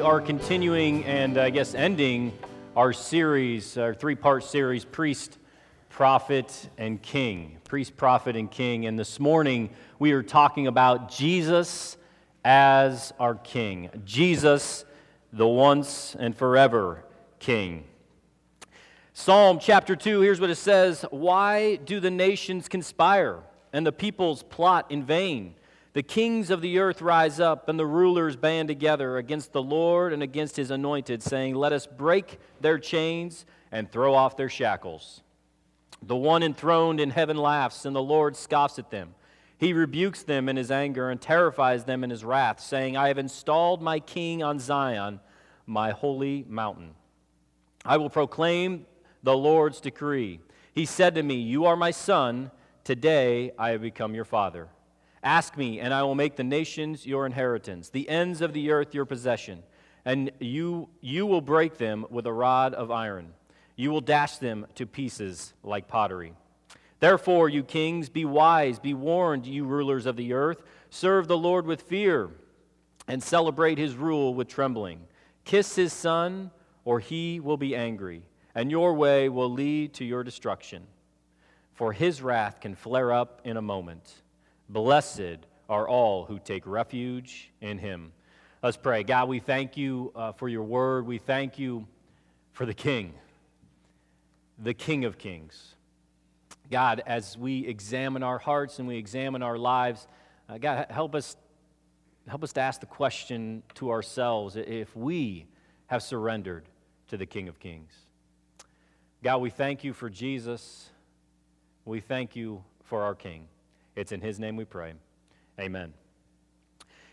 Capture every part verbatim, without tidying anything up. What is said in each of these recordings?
We are continuing and I guess ending our series, our three-part series, Priest, Prophet, and King. Priest, Prophet, and King. And this morning we are talking about Jesus as our King. Jesus, the once and forever King. Psalm chapter two, here's what it says. Why do the nations conspire and the peoples plot in vain? The kings of the earth rise up, and the rulers band together against the Lord and against his anointed, saying, let us break their chains and throw off their shackles. The one enthroned in heaven laughs, and the Lord scoffs at them. He rebukes them in his anger and terrifies them in his wrath, saying, I have installed my king on Zion, my holy mountain. I will proclaim the Lord's decree. He said to me, you are my son, today I have become your father. Ask me, and I will make the nations your inheritance, the ends of the earth your possession, and you you will break them with a rod of iron. You will dash them to pieces like pottery. Therefore, you kings, be wise, be warned, you rulers of the earth. Serve the Lord with fear, and celebrate his rule with trembling. Kiss his son, or he will be angry, and your way will lead to your destruction. For his wrath can flare up in a moment. Blessed are all who take refuge in him. Let's pray. God, we thank you uh, for your word. We thank you for the King, the King of Kings. God, as we examine our hearts and we examine our lives, uh, God, help us, help us to ask the question to ourselves if we have surrendered to the King of Kings. God, we thank you for Jesus. We thank you for our King. It's in his name we pray. Amen.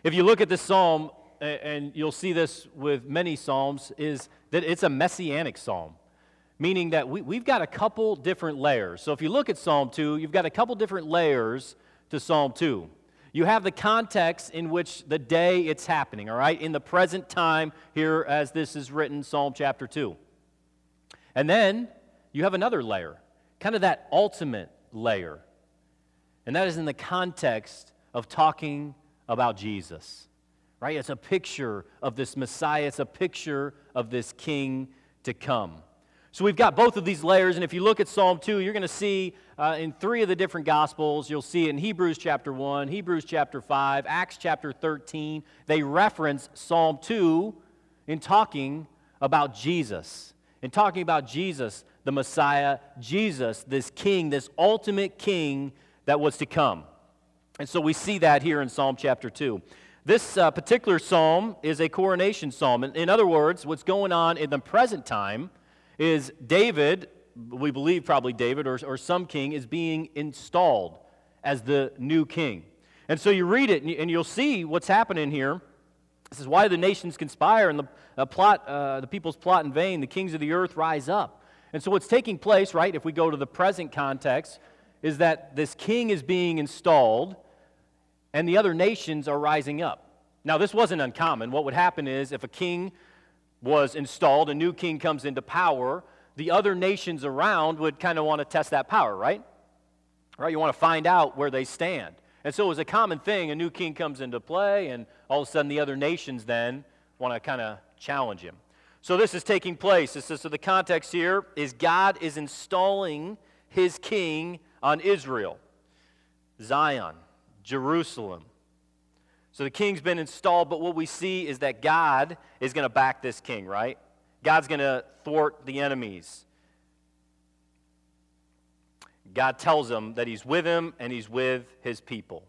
If you look at this psalm, and you'll see this with many psalms, is that it's a messianic psalm, meaning that we, we've got a couple different layers. So if you look at Psalm two, you've got a couple different layers to Psalm two. You have the context in which the day it's happening, all right? In the present time here as this is written, Psalm chapter two. And then you have another layer, kind of that ultimate layer. And that is in the context of talking about Jesus, right? It's a picture of this Messiah. It's a picture of this King to come. So we've got both of these layers, and if you look at Psalm two, you're going to see uh, in three of the different Gospels, you'll see it in Hebrews chapter one, Hebrews chapter five, Acts chapter thirteen, they reference Psalm two in talking about Jesus, in talking about Jesus, the Messiah, Jesus, this King, this ultimate King that was to come. And so we see that here in Psalm chapter two. This uh, particular psalm is a coronation psalm. In, in other words, what's going on in the present time is David, we believe probably David or, or some king, is being installed as the new king. And so you read it and you'll see what's happening here. This is why the nations conspire and the uh, plot, uh, the people's plot in vain. The kings of the earth rise up. And so what's taking place, right, if we go to the present context, is that this king is being installed and the other nations are rising up. Now, this wasn't uncommon. What would happen is if a king was installed, a new king comes into power, the other nations around would kind of want to test that power, right? Right? You want to find out where they stand. And so it was a common thing. A new king comes into play, and all of a sudden the other nations then want to kind of challenge him. So this is taking place. This is, so the context here is God is installing his king on Israel, Zion, Jerusalem. So the king's been installed, but what we see is that God is going to back this king, right? God's going to thwart the enemies. God tells him that he's with him and he's with his people.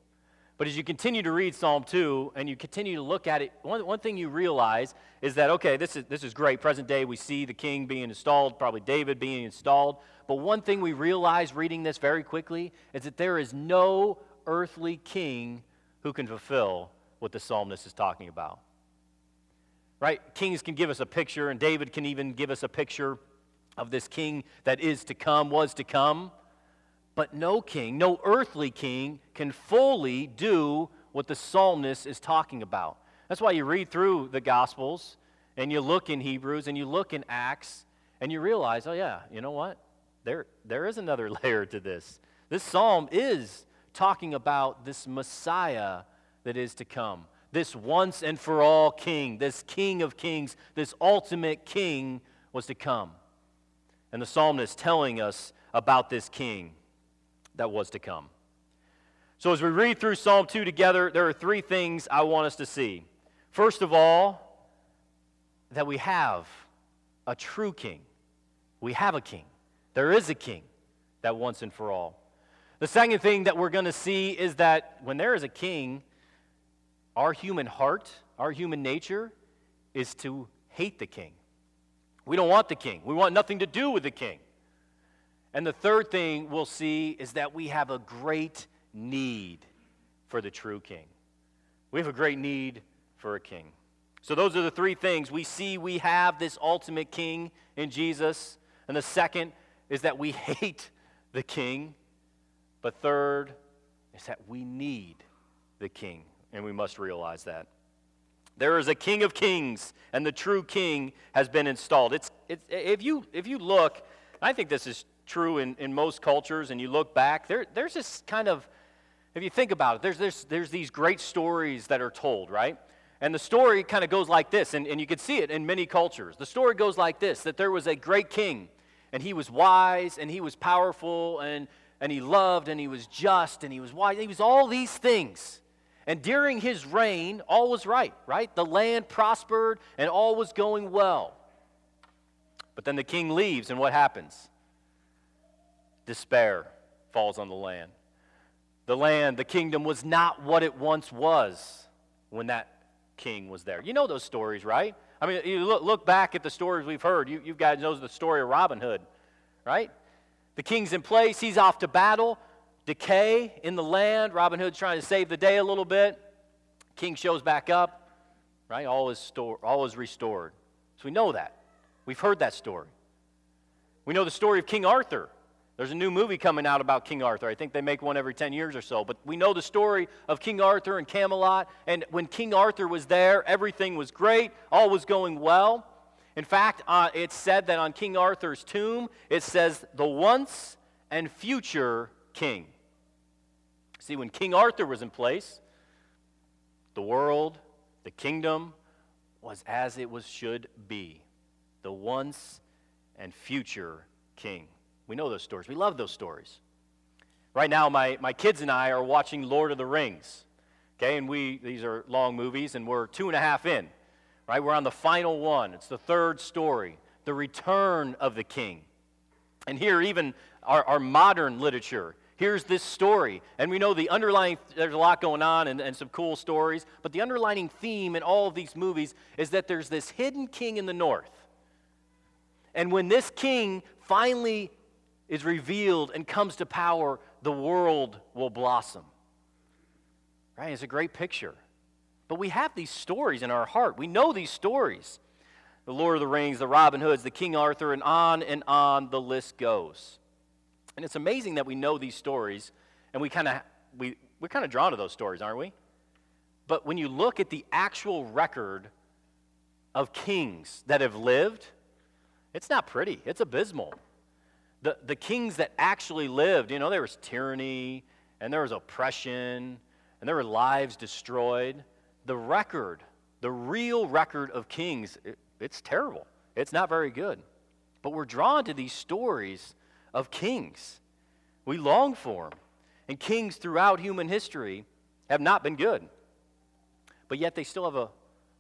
But as you continue to read Psalm two and you continue to look at it, one, one thing you realize is that, okay, this is this is great. Present day, we see the king being installed, probably David being installed. But one thing we realize reading this very quickly is that there is no earthly king who can fulfill what the psalmist is talking about. Right? Kings can give us a picture, and David can even give us a picture of this king that is to come, was to come. But no king, no earthly king can fully do what the psalmist is talking about. That's why you read through the Gospels, and you look in Hebrews, and you look in Acts, and you realize, oh yeah, you know what? There, there is another layer to this. This psalm is talking about this Messiah that is to come, this once and for all king, this king of kings, this ultimate king was to come. And the psalmist telling us about this king that was to come. So as we read through Psalm two together, there are three things I want us to see. First of all, that we have a true king. We have a king. There is a king that once and for all. The second thing that we're going to see is that when there is a king, our human heart, our human nature is to hate the king. We don't want the king. We want nothing to do with the king. And the third thing we'll see is that we have a great need for the true king. We have a great need for a king. So those are the three things. We see we have this ultimate king in Jesus. And the second is that we hate the king. But third is that we need the king. And we must realize that. There is a King of Kings, and the true King has been installed. It's, it's if you if you look, and I think this is true in, in most cultures, and you look back, there there's this kind of, if you think about it, there's there's there's these great stories that are told, right? And the story kind of goes like this, and, and you can see it in many cultures. The story goes like this, that there was a great king, and he was wise, and he was powerful, and, and he loved, and he was just, and he was wise, he was all these things. And during his reign, all was right, right? The land prospered and all was going well. But then the king leaves, and what happens? Despair falls on the land. The land, the kingdom was not what it once was when that king was there. You know those stories, right? I mean, you look, look back at the stories we've heard. You, you guys know the story of Robin Hood, right? The king's in place, he's off to battle. Decay in the land. Robin Hood's trying to save the day a little bit. King shows back up, right? All is store, all is restored. So we know that. We've heard that story. We know the story of King Arthur. There's a new movie coming out about King Arthur. I think they make one every ten years or so. But we know the story of King Arthur and Camelot. And when King Arthur was there, everything was great. All was going well. In fact, uh, it's said that on King Arthur's tomb, it says the once and future king. See, when King Arthur was in place, the world, the kingdom, was as it was should be. The once and future king. We know those stories. We love those stories. Right now, my, my kids and I are watching Lord of the Rings. Okay, and we these are long movies, and we're two and a half in. Right, we're on the final one. It's the third story, the Return of the King. And here, even our, our modern literature. Here's this story, and we know the underlying, there's a lot going on and, and some cool stories, but the underlying theme in all of these movies is that there's this hidden king in the north. And when this king finally is revealed and comes to power, the world will blossom. Right? It's a great picture. But we have these stories in our heart. We know these stories. The Lord of the Rings, the Robin Hoods, the King Arthur, and on and on the list goes. And it's amazing that we know these stories, and we kind of we we're kind of drawn to those stories, aren't we? But when you look at the actual record of kings that have lived, it's not pretty. It's abysmal. The the kings that actually lived, you know, there was tyranny, and there was oppression, and there were lives destroyed. The record, the real record of kings, it, it's terrible. It's not very good. But we're drawn to these stories of kings. We long for them. And kings throughout human history have not been good. But yet they still have a,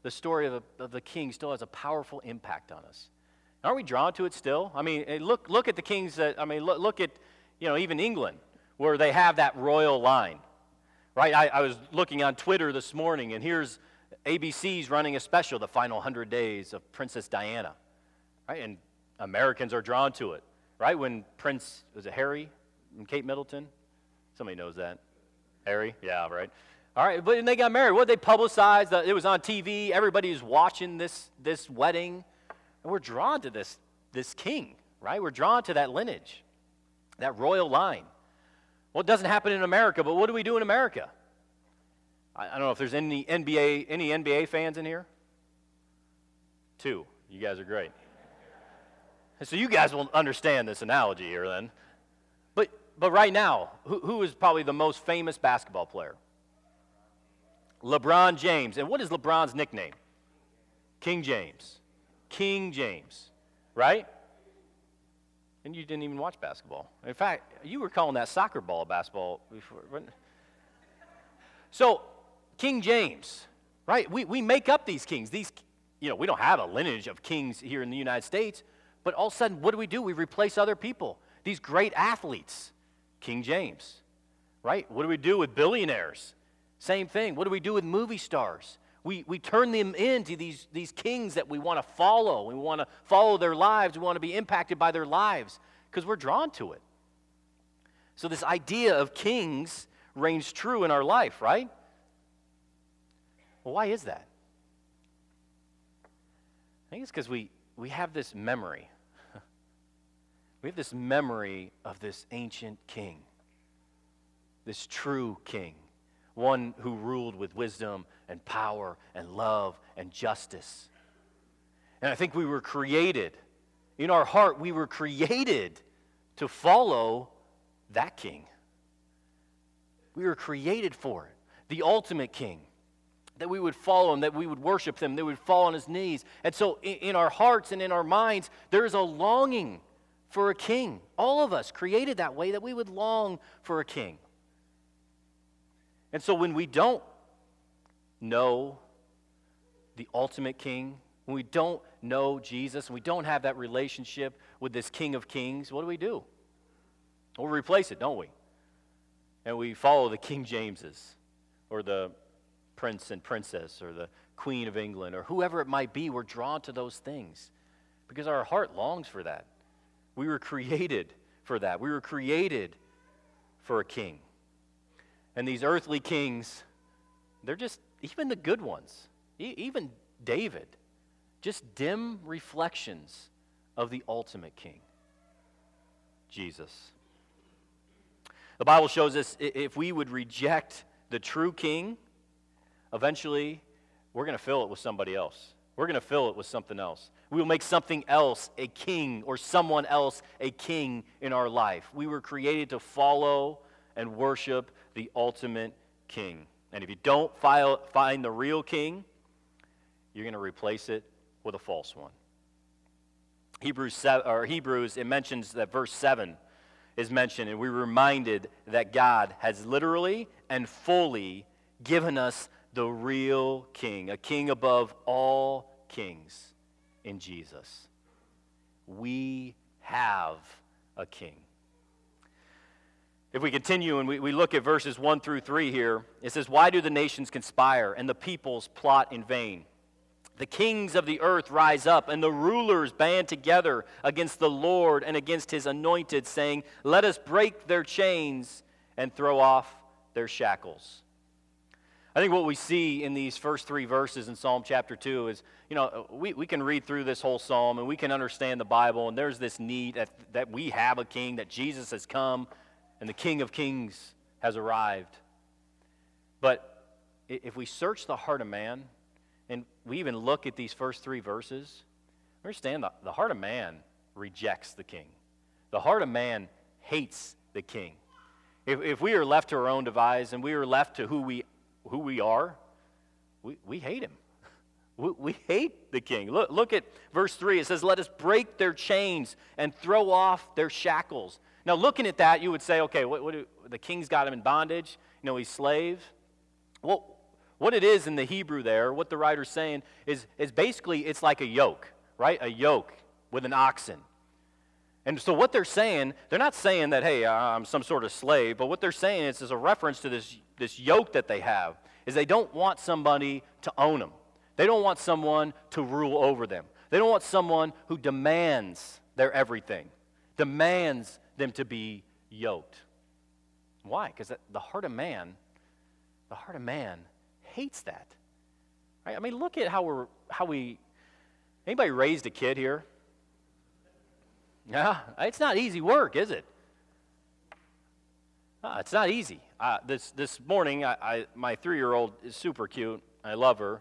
the story of, a, of the king still has a powerful impact on us. Aren't we drawn to it still? I mean, look look at the kings that, I mean, look, look at, you know, even England, where they have that royal line, right? I, I was looking on Twitter this morning, and here's A B C's running a special, the final one hundred days of Princess Diana, right? And Americans are drawn to it. Right when Prince, was it Harry and Kate Middleton? Somebody knows that. Harry? Yeah, right. All right, but they got married. What did they publicize? It was on T V. Everybody was watching this this wedding. And we're drawn to this this king, right? We're drawn to that lineage, that royal line. Well, it doesn't happen in America, but what do we do in America? I, I don't know if there's any N B A any N B A fans in here? Two. You guys are great. So you guys will understand this analogy here then. But but right now, who, who is probably the most famous basketball player? LeBron James. And what is LeBron's nickname? King James. King James, right? And you didn't even watch basketball. In fact, you were calling that soccer ball basketball before. So, King James, right? We we make up these kings. These, you know, we don't have a lineage of kings here in the United States. But all of a sudden, what do we do? We replace other people. These great athletes, King James, right? What do we do with billionaires? Same thing. What do we do with movie stars? We we turn them into these, these kings that we want to follow. We want to follow their lives. We want to be impacted by their lives because we're drawn to it. So this idea of kings reigns true in our life, right? Well, why is that? I think it's because we, we have this memory. We have this memory of this ancient king, this true king, one who ruled with wisdom and power and love and justice. And I think we were created, in our heart, we were created to follow that king. We were created for it, the ultimate king, that we would follow him, that we would worship him, that we would fall on his knees. And so in our hearts and in our minds, there is a longing for a king. All of us created that way, that we would long for a king. And so when we don't know the ultimate king, when we don't know Jesus, and we don't have that relationship with this King of Kings, what do we do? We'll replace it, don't we? And we follow the King Jameses, or the prince and princess, or the Queen of England, or whoever it might be. We're drawn to those things because our heart longs for that. We were created for that. We were created for a king. And these earthly kings, they're just, even the good ones, e- even David, just dim reflections of the ultimate king, Jesus. The Bible shows us if we would reject the true king, eventually we're going to fill it with somebody else. We're going to fill it with something else. We will make something else a king, or someone else a king in our life. We were created to follow and worship the ultimate king. And if you don't find the real king, you're going to replace it with a false one. Hebrews, or Hebrews, it mentions that verse seven is mentioned, and we're reminded that God has literally and fully given us the real king, a king above all kings in Jesus. We have a king. If we continue and we, we look at verses one through three here, it says, "Why do the nations conspire and the peoples plot in vain? The kings of the earth rise up, and the rulers band together against the Lord and against his anointed, saying, let us break their chains and throw off their shackles." I think what we see in these first three verses in Psalm chapter two is, you know, we, we can read through this whole psalm, and we can understand the Bible, and there's this need that, that we have a king, that Jesus has come, and the King of Kings has arrived. But if we search the heart of man, and we even look at these first three verses, understand the, the heart of man rejects the king. The heart of man hates the king. If, if we are left to our own device and we are left to who we who we are, we, we hate him. We, we hate the king. Look, look at verse three. It says, "Let us break their chains and throw off their shackles." Now, looking at that, you would say, okay, what, what do, the king's got him in bondage. You know, he's slave. Well, what it is in the Hebrew there, what the writer's saying, is, is basically it's like a yoke, right? A yoke with an oxen. And so what they're saying, they're not saying that, hey, I'm some sort of slave, but what they're saying is, is a reference to this, this yoke that they have, is they don't want somebody to own them. They don't want someone to rule over them. They don't want someone who demands their everything, demands them to be yoked. Why? Because the heart of man, the heart of man, hates that, right? I mean, look at how we're, how we, anybody raised a kid here? Yeah, it's not easy work, is it? Uh, it's not easy. Uh, this this morning, I, I my three-year-old is super cute. I love her,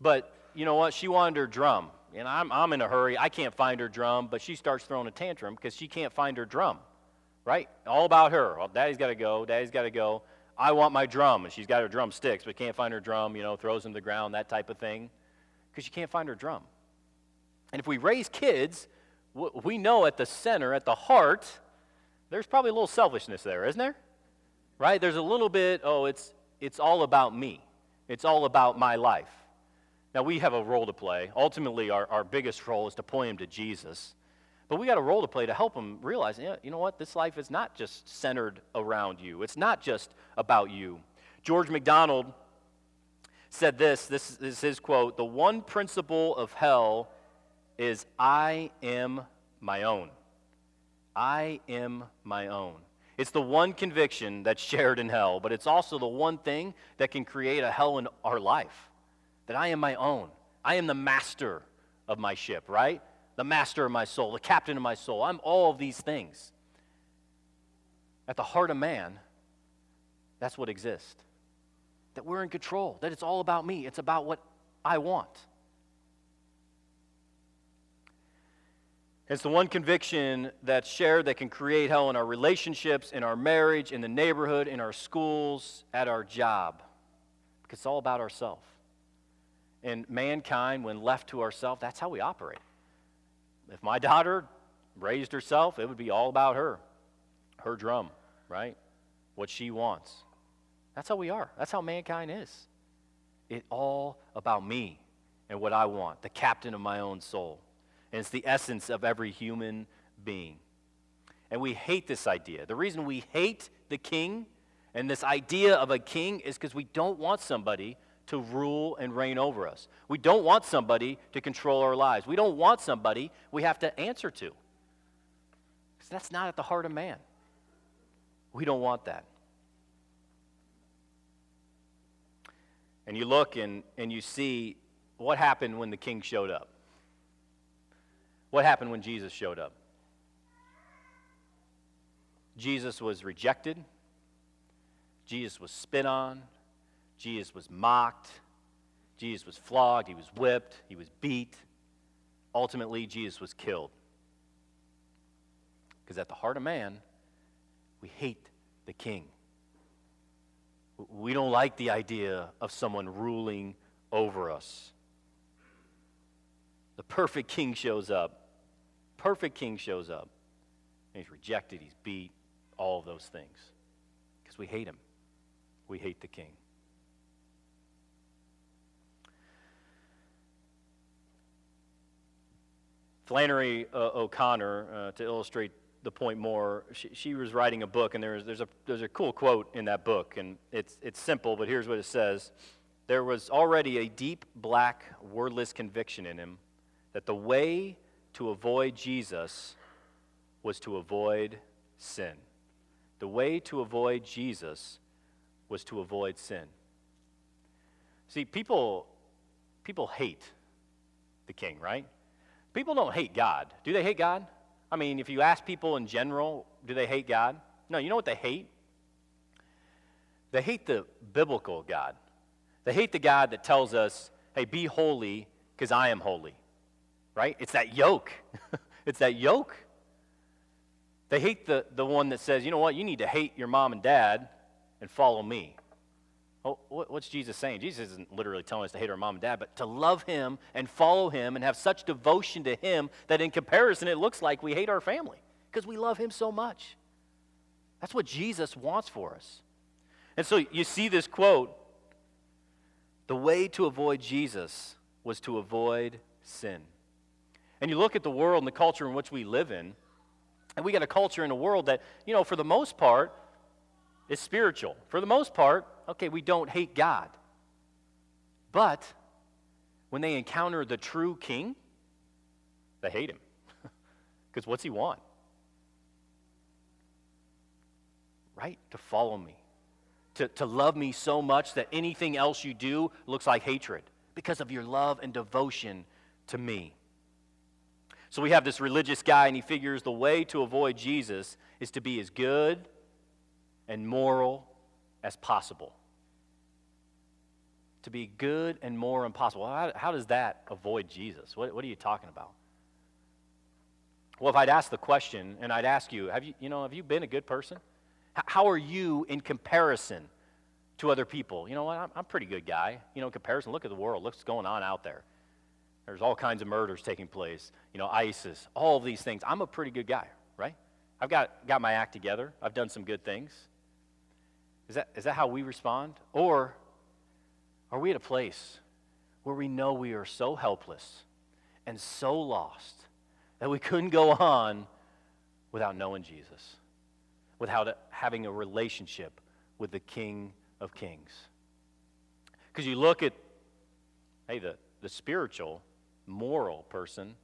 but you know what? She wanted her drum, and I'm I'm in a hurry. I can't find her drum, but she starts throwing a tantrum because she can't find her drum, right? All about her. Well, Daddy's got to go. Daddy's got to go. I want my drum, and she's got her drumsticks, but can't find her drum, you know, throws them to the ground, that type of thing, because you can't find her drum. And if we raise kids, we know at the center, at the heart, there's probably a little selfishness there, isn't there? Right? There's a little bit, oh, it's it's all about me. It's all about my life. Now, we have a role to play. Ultimately, our, our biggest role is to point him to Jesus. But we got a role to play to help him realize, yeah, you know what, this life is not just centered around you. It's not just about you. George MacDonald said this, this is his quote, "The one principle of hell is I am my own. I am my own." It's the one conviction that's shared in hell, but it's also the one thing that can create a hell in our life, that I am my own. I am the master of my ship, right? The master of my soul, the captain of my soul. I'm all of these things. At the heart of man, that's what exists, that we're in control, that it's all about me. It's about what I want. It's the one conviction that's shared that can create hell in our relationships, in our marriage, in the neighborhood, in our schools, at our job. Because it's all about ourselves. And mankind, when left to ourselves, that's how we operate. If my daughter raised herself, it would be all about her. Her drum, right? What she wants. That's how we are. That's how mankind is. It's all about me and what I want. The captain of my own soul. And it's the essence of every human being. And we hate this idea. The reason we hate the king and this idea of a king is because we don't want somebody to rule and reign over us. We don't want somebody to control our lives. We don't want somebody we have to answer to. Because that's not at the heart of man. We don't want that. And you look and, and you see what happened when the king showed up. What happened when Jesus showed up? Jesus was rejected. Jesus was spit on. Jesus was mocked. Jesus was flogged. He was whipped. He was beat. Ultimately, Jesus was killed. Because at the heart of man, we hate the king. We don't like the idea of someone ruling over us. The perfect king shows up. Perfect king shows up, and he's rejected, he's beat, all of those things, because we hate him. We hate the king. Flannery uh, O'Connor, uh, to illustrate the point more, she, she was writing a book, and there's there's a there's a cool quote in that book, and it's it's simple, but here's what it says: "There was already a deep, black, wordless conviction in him that the way to avoid Jesus was to avoid sin." The way to avoid Jesus was to avoid sin. See, people people hate the king, right? People don't hate God. Do they hate God? I mean, if you ask people in general, do they hate God? No, you know what they hate? They hate the biblical God. They hate the God that tells us, hey, be holy because I am holy. Right? It's that yoke. It's that yoke. They hate the, the one that says, you know what, you need to hate your mom and dad and follow me. Oh, what's Jesus saying? Jesus isn't literally telling us to hate our mom and dad, but to love him and follow him and have such devotion to him that in comparison it looks like we hate our family because we love him so much. That's what Jesus wants for us. And so you see this quote, the way to avoid Jesus was to avoid sin. And you look at the world and the culture in which we live in, and we got a culture in a world that, you know, for the most part, is spiritual. For the most part, okay, we don't hate God. But when they encounter the true king, they hate him. Because what's he want? Right? To follow me. To, to love me so much that anything else you do looks like hatred because of your love and devotion to me. So we have this religious guy, and he figures the way to avoid Jesus is to be as good and moral as possible. To be good and moral and possible. How, how does that avoid Jesus? What, what are you talking about? Well, if I'd ask the question, and I'd ask you, have you, you know, have you been a good person? How are you in comparison to other people. You know what? I'm, I'm a pretty good guy. You know, in comparison, look at the world. Look what's going on out there. There's all kinds of murders taking place. You know, ISIS, all of these things. I'm a pretty good guy, right? I've got, got my act together. I've done some good things. Is that is that how we respond? Or are we at a place where we know we are so helpless and so lost that we couldn't go on without knowing Jesus, without having a relationship with the King of Kings? Because you look at, hey, the, the spiritual, moral person,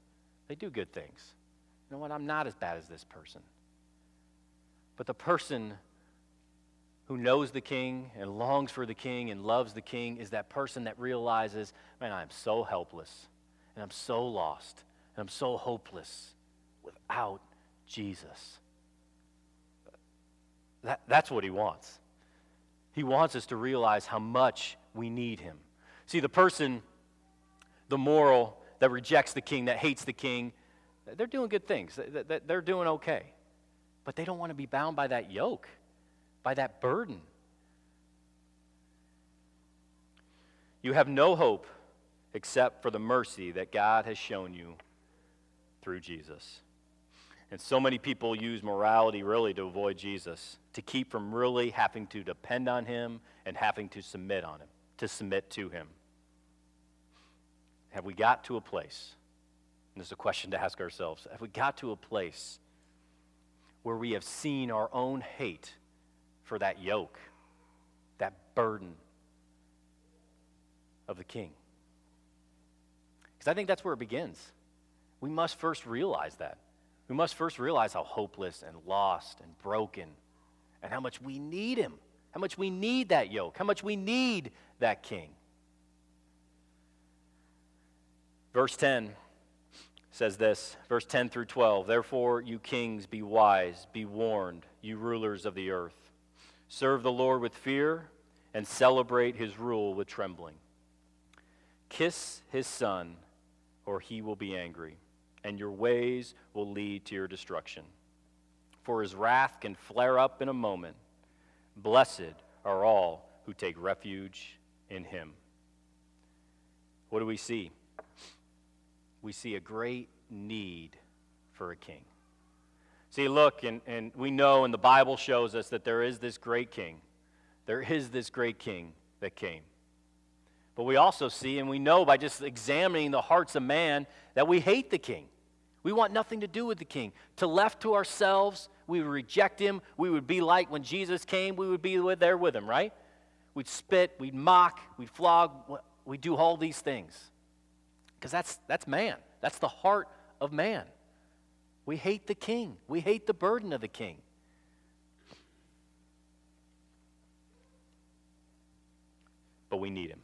they do good things. You know what? I'm not as bad as this person. But the person who knows the King and longs for the King and loves the King is that person that realizes, man, I'm so helpless and I'm so lost and I'm so hopeless without Jesus. That, that's what he wants. He wants us to realize how much we need him. See, the person, the moral, that rejects the King, that hates the King, they're doing good things. They're doing okay. But they don't want to be bound by that yoke, by that burden. You have no hope except for the mercy that God has shown you through Jesus. And so many people use morality really to avoid Jesus, to keep from really having to depend on him and having to submit on him, to submit to him. Have we got to a place, and this is a question to ask ourselves, have we got to a place where we have seen our own hate for that yoke, that burden of the King? Because I think that's where it begins. We must first realize that. We must first realize how hopeless and lost and broken and how much we need him, how much we need that yoke, how much we need that King. Verse ten says this, verse ten through twelve, therefore you kings be wise, be warned, you rulers of the earth. Serve the Lord with fear and celebrate his rule with trembling. Kiss his son or he will be angry, and your ways will lead to your destruction. For his wrath can flare up in a moment. Blessed are all who take refuge in him. What do we see? We see a great need for a king. See, look, and, and we know, and the Bible shows us that there is this great king. There is this great king that came. But we also see, and we know by just examining the hearts of man, that we hate the king. We want nothing to do with the king. To left to ourselves, we would reject him. We would be like when Jesus came, we would be there with him, right? We'd spit, we'd mock, we'd flog, we'd do all these things. Because that's that's man. That's the heart of man. We hate the king. We hate the burden of the king. But we need him.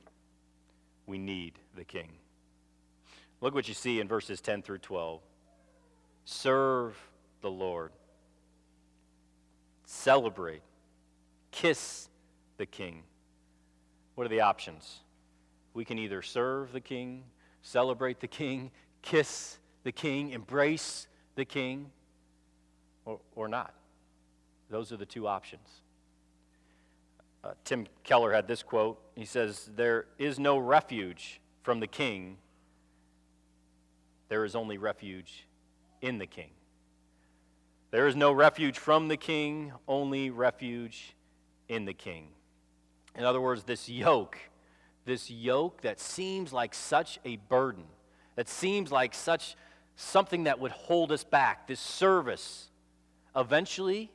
We need the king. Look what you see in verses ten through twelve. Serve the Lord. Celebrate. Kiss the king. What are the options? We can either serve the king, celebrate the king, kiss the king, embrace the king, or, or not. Those are the two options. Uh, Tim Keller had this quote. He says, there is no refuge from the king. There is only refuge in the king. There is no refuge from the king, only refuge in the king. In other words, this yoke, this yoke that seems like such a burden, that seems like such something that would hold us back, this service, eventually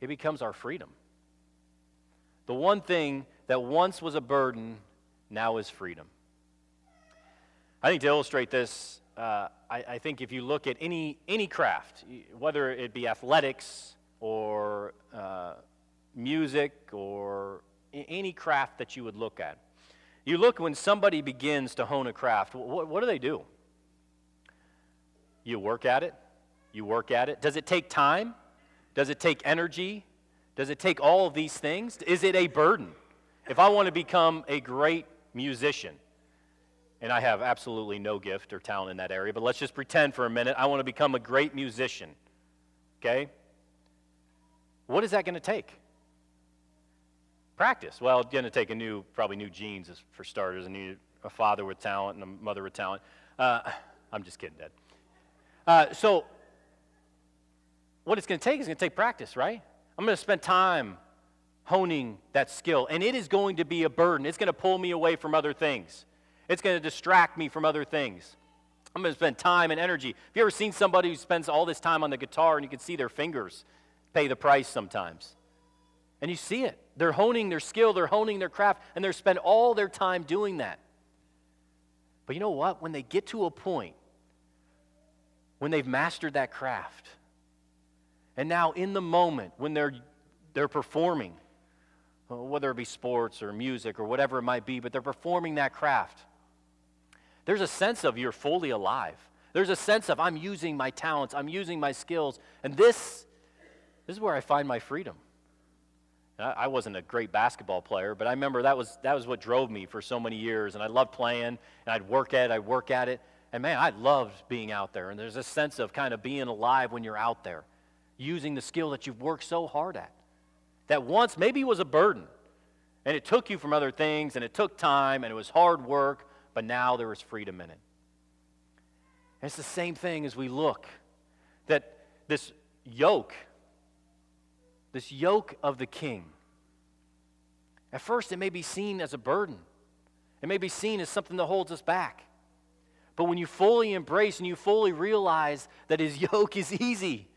it becomes our freedom. The one thing that once was a burden, now is freedom. I think to illustrate this, uh, I, I think if you look at any any craft, whether it be athletics or uh, music or any craft that you would look at, you look when somebody begins to hone a craft, what, what do they do? You work at it. You work at it. Does it take time? Does it take energy? Does it take all of these things? Is it a burden? If I want to become a great musician, and I have absolutely no gift or talent in that area, but let's just pretend for a minute I want to become a great musician, okay? What is that going to take? Practice. Well, it's going to take a new, probably new genes for starters. I need a father with talent and a mother with talent. Uh, I'm just kidding, Dad. Uh, so what it's going to take is going to take practice, right? I'm going to spend time honing that skill, and it is going to be a burden. It's going to pull me away from other things. It's going to distract me from other things. I'm going to spend time and energy. Have you ever seen somebody who spends all this time on the guitar, and you can see their fingers pay the price sometimes? And you see it. They're honing their skill, they're honing their craft, and they're spending all their time doing that. But you know what? When they get to a point when they've mastered that craft, and now in the moment when they're they're performing, whether it be sports or music or whatever it might be, but they're performing that craft, there's a sense of you're fully alive. There's a sense of I'm using my talents, I'm using my skills, and this, this is where I find my freedom. I wasn't a great basketball player, but I remember that was that was what drove me for so many years, and I loved playing, and I'd work at it, I'd work at it, and man, I loved being out there, and there's a sense of kind of being alive when you're out there, using the skill that you've worked so hard at, that once maybe was a burden, and it took you from other things, and it took time, and it was hard work, but now there is freedom in it. And it's the same thing as we look, that this yoke, this yoke of the king. At first, it may be seen as a burden. It may be seen as something that holds us back. But when you fully embrace and you fully realize that his yoke is easy,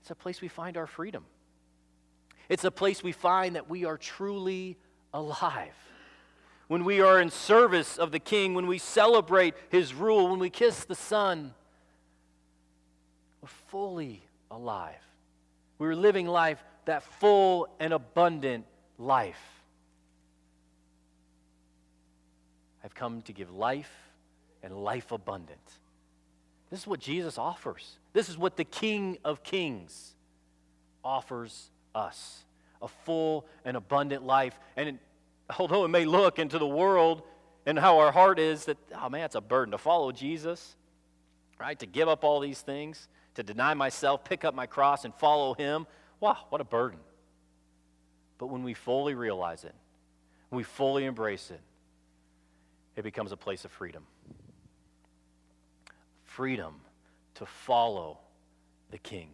it's a place we find our freedom. It's a place we find that we are truly alive. When we are in service of the king, when we celebrate his rule, when we kiss the son, we're fully alive. We were living life, that full and abundant life. I've come to give life and life abundant. This is what Jesus offers. This is what the King of Kings offers us, a full and abundant life. And it, although it may look into the world and how our heart is that, oh man, it's a burden to follow Jesus, right? To give up all these things, to deny myself, pick up my cross, and follow him. Wow, what a burden. But when we fully realize it, when we fully embrace it, it becomes a place of freedom. Freedom to follow the king,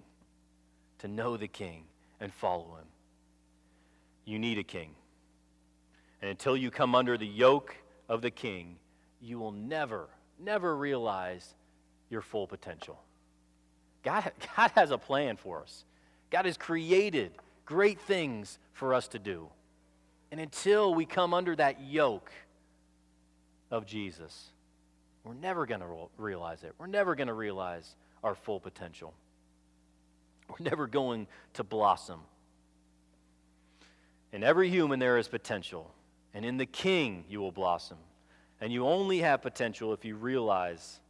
to know the king and follow him. You need a king. And until you come under the yoke of the king, you will never, never realize your full potential. God, God has a plan for us. God has created great things for us to do. And until we come under that yoke of Jesus, we're never going to realize it. We're never going to realize our full potential. We're never going to blossom. In every human there is potential. And in the King you will blossom. And you only have potential if you realize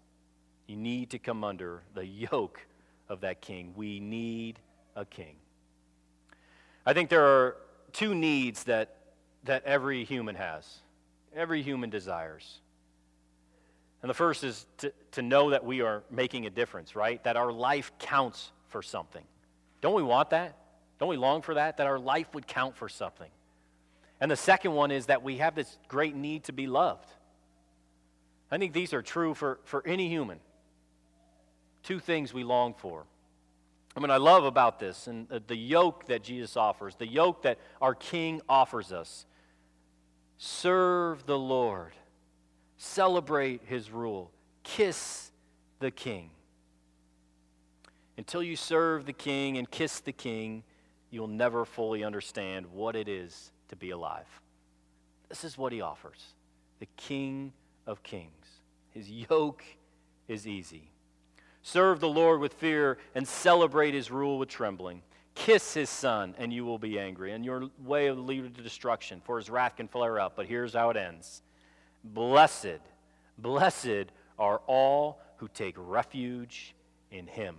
you need to come under the yoke of of that king. We need a king. I think there are two needs that that every human has, every human desires. And the first is to, to know that we are making a difference, right? That our life counts for something. Don't we want that? Don't we long for that? That our life would count for something. And the second one is that we have this great need to be loved. I think these are true for, for any human. Two things we long for. I mean, I love about this, and the yoke that Jesus offers, the yoke that our King offers us. Serve the Lord. Celebrate his rule. Kiss the King. Until you serve the King and kiss the King, you'll never fully understand what it is to be alive. This is what he offers. The King of Kings. His yoke is easy. Serve the Lord with fear and celebrate his rule with trembling. Kiss his son and you will be angry, and your way will lead to destruction, for his wrath can flare up. But here's how it ends. Blessed, blessed are all who take refuge in him.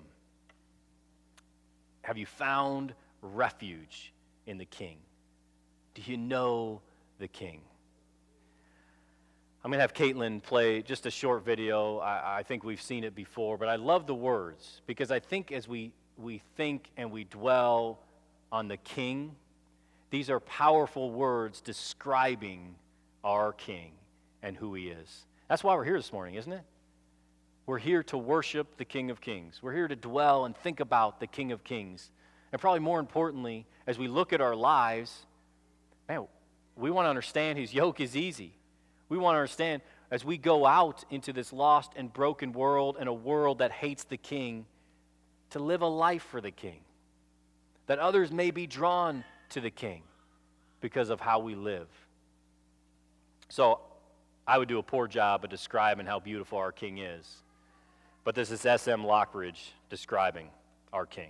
Have you found refuge in the King? Do you know the King? I'm going to have Caitlin play just a short video. I, I think we've seen it before, but I love the words because I think as we, we think and we dwell on the King, These are powerful words describing our King and who he is. That's why we're here this morning, isn't it? We're here to worship the King of Kings. We're here to dwell and think about the King of Kings. And probably more importantly, as we look at our lives, man, we want to understand his yoke is easy. We want to understand as we go out into this lost and broken world and a world that hates the King, to live a life for the King, that others may be drawn to the King because of how we live. So I would do a poor job of describing how beautiful our King is. But this is S M Lockridge describing our King.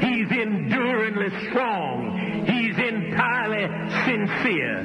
He's enduringly strong. He's entirely sincere.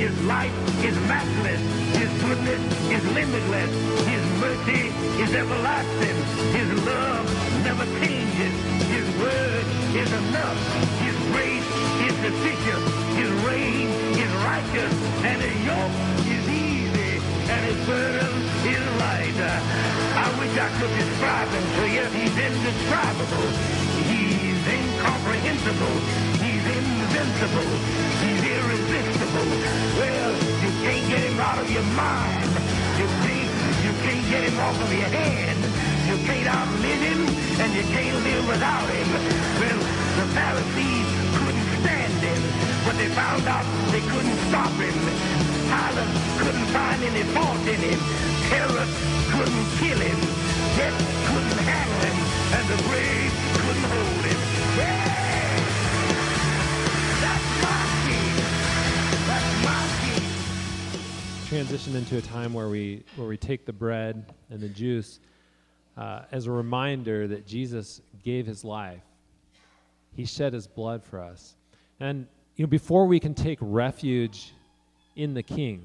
his light is matchless. His goodness is limitless. His mercy is everlasting. His love never changes. His word is enough. His grace is sufficient. His reign is righteous. And his yoke is easy. And his burden is light. I wish I could describe him to you. He's indescribable. He's incomprehensible. He's invincible. He's irresistible. Well, you can't get him out of your mind. You can't, you can't get him off of your hand. You can't outlive him, and you can't live without him. Well, the Pharisees couldn't stand him, but they found out they couldn't stop him. Pilate couldn't find any fault in him. Herod couldn't kill him. Death couldn't handle him. And the grave couldn't hold him. Hey! That's my King. That's my King. Transition into a time where we where we take the bread and the juice uh, as a reminder that Jesus gave his life. He shed his blood for us. And you know, before we can take refuge in the King,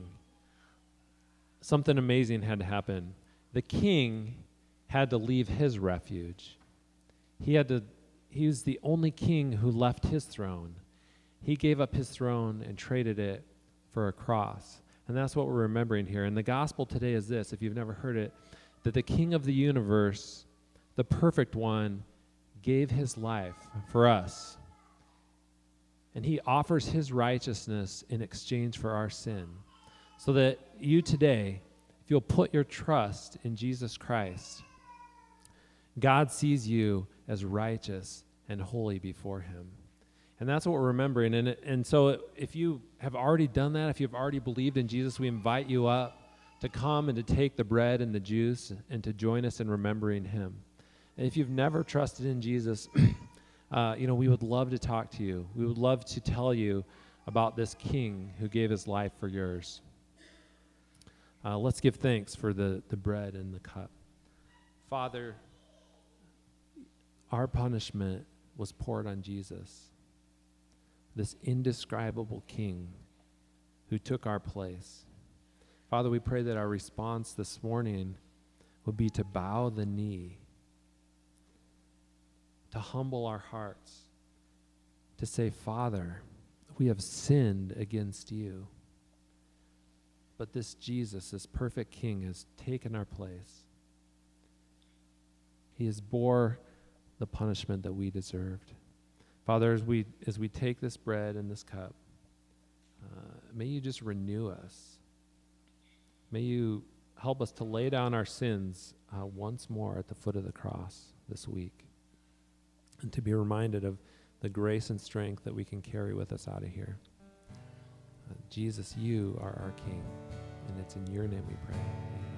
something amazing had to happen. The King had to leave his refuge. He had to he was the only king who left his throne. He gave up his throne and traded it for a cross. And that's what we're remembering here. And the gospel today is this, if you've never heard it, that the King of the universe, the perfect one, gave his life for us. And he offers his righteousness in exchange for our sin. So that you today, if you'll put your trust in Jesus Christ, God sees you as righteous and holy before him. And that's what we're remembering. And and so if you have already done that, if you've already believed in Jesus, we invite you up to come and to take the bread and the juice and to join us in remembering him. And if you've never trusted in Jesus, uh, you know, we would love to talk to you. We would love to tell you about this King who gave his life for yours. Uh, let's give thanks for the, the bread and the cup. Father, our punishment was poured on Jesus, this indescribable King who took our place. Father, we pray that our response this morning would be to bow the knee, to humble our hearts, to say, Father, we have sinned against you, but this Jesus, this perfect King, has taken our place. He has bore the punishment that we deserved. Father, as we as we take this bread and this cup, uh, may you just renew us. May you help us to lay down our sins uh, once more at the foot of the cross this week, and to be reminded of the grace and strength that we can carry with us out of here. Uh, Jesus, you are our King, and it's in your name we pray. Amen.